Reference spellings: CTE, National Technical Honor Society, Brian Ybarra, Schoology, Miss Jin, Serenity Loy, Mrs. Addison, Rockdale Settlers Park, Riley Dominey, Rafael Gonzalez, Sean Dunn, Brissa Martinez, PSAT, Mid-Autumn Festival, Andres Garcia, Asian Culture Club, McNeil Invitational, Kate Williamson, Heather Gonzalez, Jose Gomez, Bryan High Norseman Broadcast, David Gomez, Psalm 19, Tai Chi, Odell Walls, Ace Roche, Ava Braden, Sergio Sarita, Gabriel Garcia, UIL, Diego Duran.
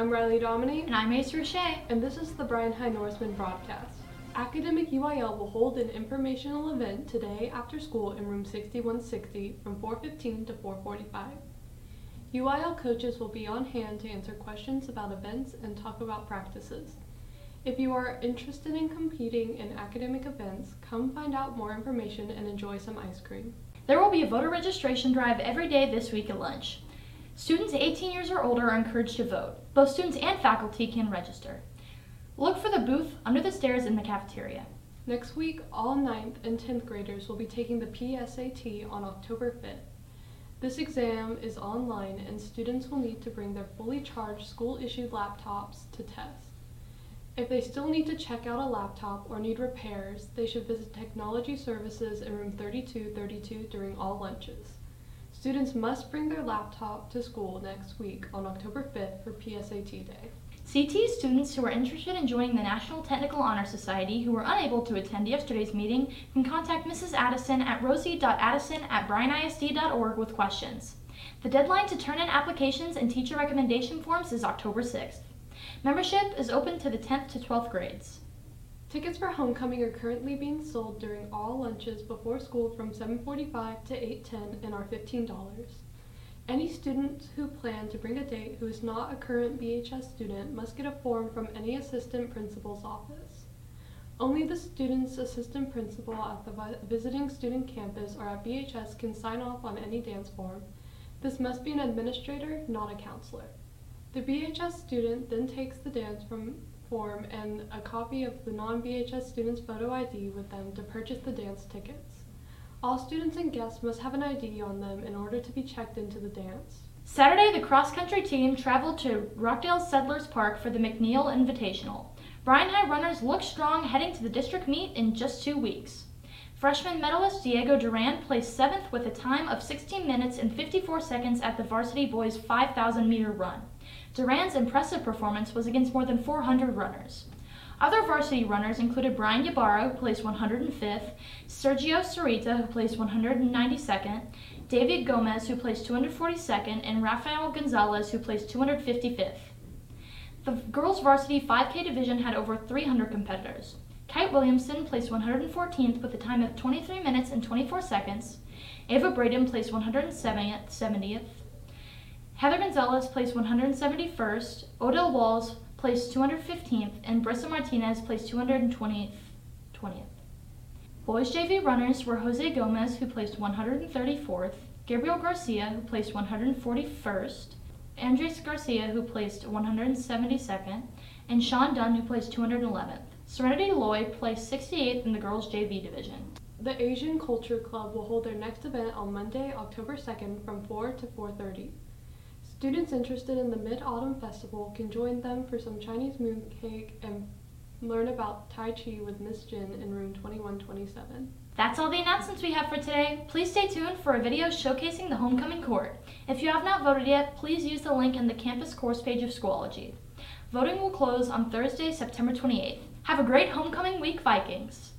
I'm Riley Dominey. And I'm Ace Roche. And this is the Bryan High Norseman Broadcast. Academic UIL will hold an informational event today after school in room 6160 from 4:15 to 4:45. UIL coaches will be on hand to answer questions about events and talk about practices. If you are interested in competing in academic events, come find out more information and enjoy some ice cream. There will be a voter registration drive every day this week at lunch. Students 18 years or older are encouraged to vote. Both students and faculty can register. Look for the booth under the stairs in the cafeteria. Next week, all 9th and 10th graders will be taking the PSAT on October 5th. This exam is online and students will need to bring their fully charged school-issued laptops to test. If they still need to check out a laptop or need repairs, they should visit Technology Services in room 3232 during all lunches. Students must bring their laptop to school next week on October 5th for PSAT Day. CTE students who are interested in joining the National Technical Honor Society who were unable to attend yesterday's meeting can contact Mrs. Addison at rosie.addison@bryanisd.org with questions. The deadline to turn in applications and teacher recommendation forms is October 6th. Membership is open to the 10th to 12th grades. Tickets for homecoming are currently being sold during all lunches before school from 7:45 to 8:10 and are $15. Any student who plan to bring a date who is not a current BHS student must get a form from any assistant principal's office. Only the student's assistant principal at the visiting student campus or at BHS can sign off on any dance form. This must be an administrator, not a counselor. The BHS student then takes the dance form and a copy of the non-BHS student's photo ID with them to purchase the dance tickets. All students and guests must have an ID on them in order to be checked into the dance. Saturday, the cross-country team traveled to Rockdale Settlers Park for the McNeil Invitational. Bryan High runners look strong heading to the district meet in just 2 weeks. Freshman medalist Diego Duran placed 7th with a time of 16 minutes and 54 seconds at the varsity boys' 5,000-meter run. Duran's impressive performance was against more than 400 runners. Other varsity runners included Brian Ybarra, who placed 105th, Sergio Sarita, who placed 192nd, David Gomez, who placed 242nd, and Rafael Gonzalez, who placed 255th. The girls' varsity 5K division had over 300 competitors. Kate Williamson placed 114th with a time of 23 minutes and 24 seconds. Ava Braden placed 170th. Heather Gonzalez placed 171st. Odell Walls placed 215th. And Brissa Martinez placed 220th. Boys JV runners were Jose Gomez, who placed 134th. Gabriel Garcia, who placed 141st. Andres Garcia, who placed 172nd. And Sean Dunn, who placed 211th. Serenity Loy placed 68th in the girls' JV division. The Asian Culture Club will hold their next event on Monday, October 2nd from 4 to 4:30. Students interested in the Mid-Autumn Festival can join them for some Chinese mooncake and learn about Tai Chi with Miss Jin in room 2127. That's all the announcements we have for today. Please stay tuned for a video showcasing the homecoming court. If you have not voted yet, please use the link in the campus course page of Schoology. Voting will close on Thursday, September 28th. Have a great homecoming week, Vikings!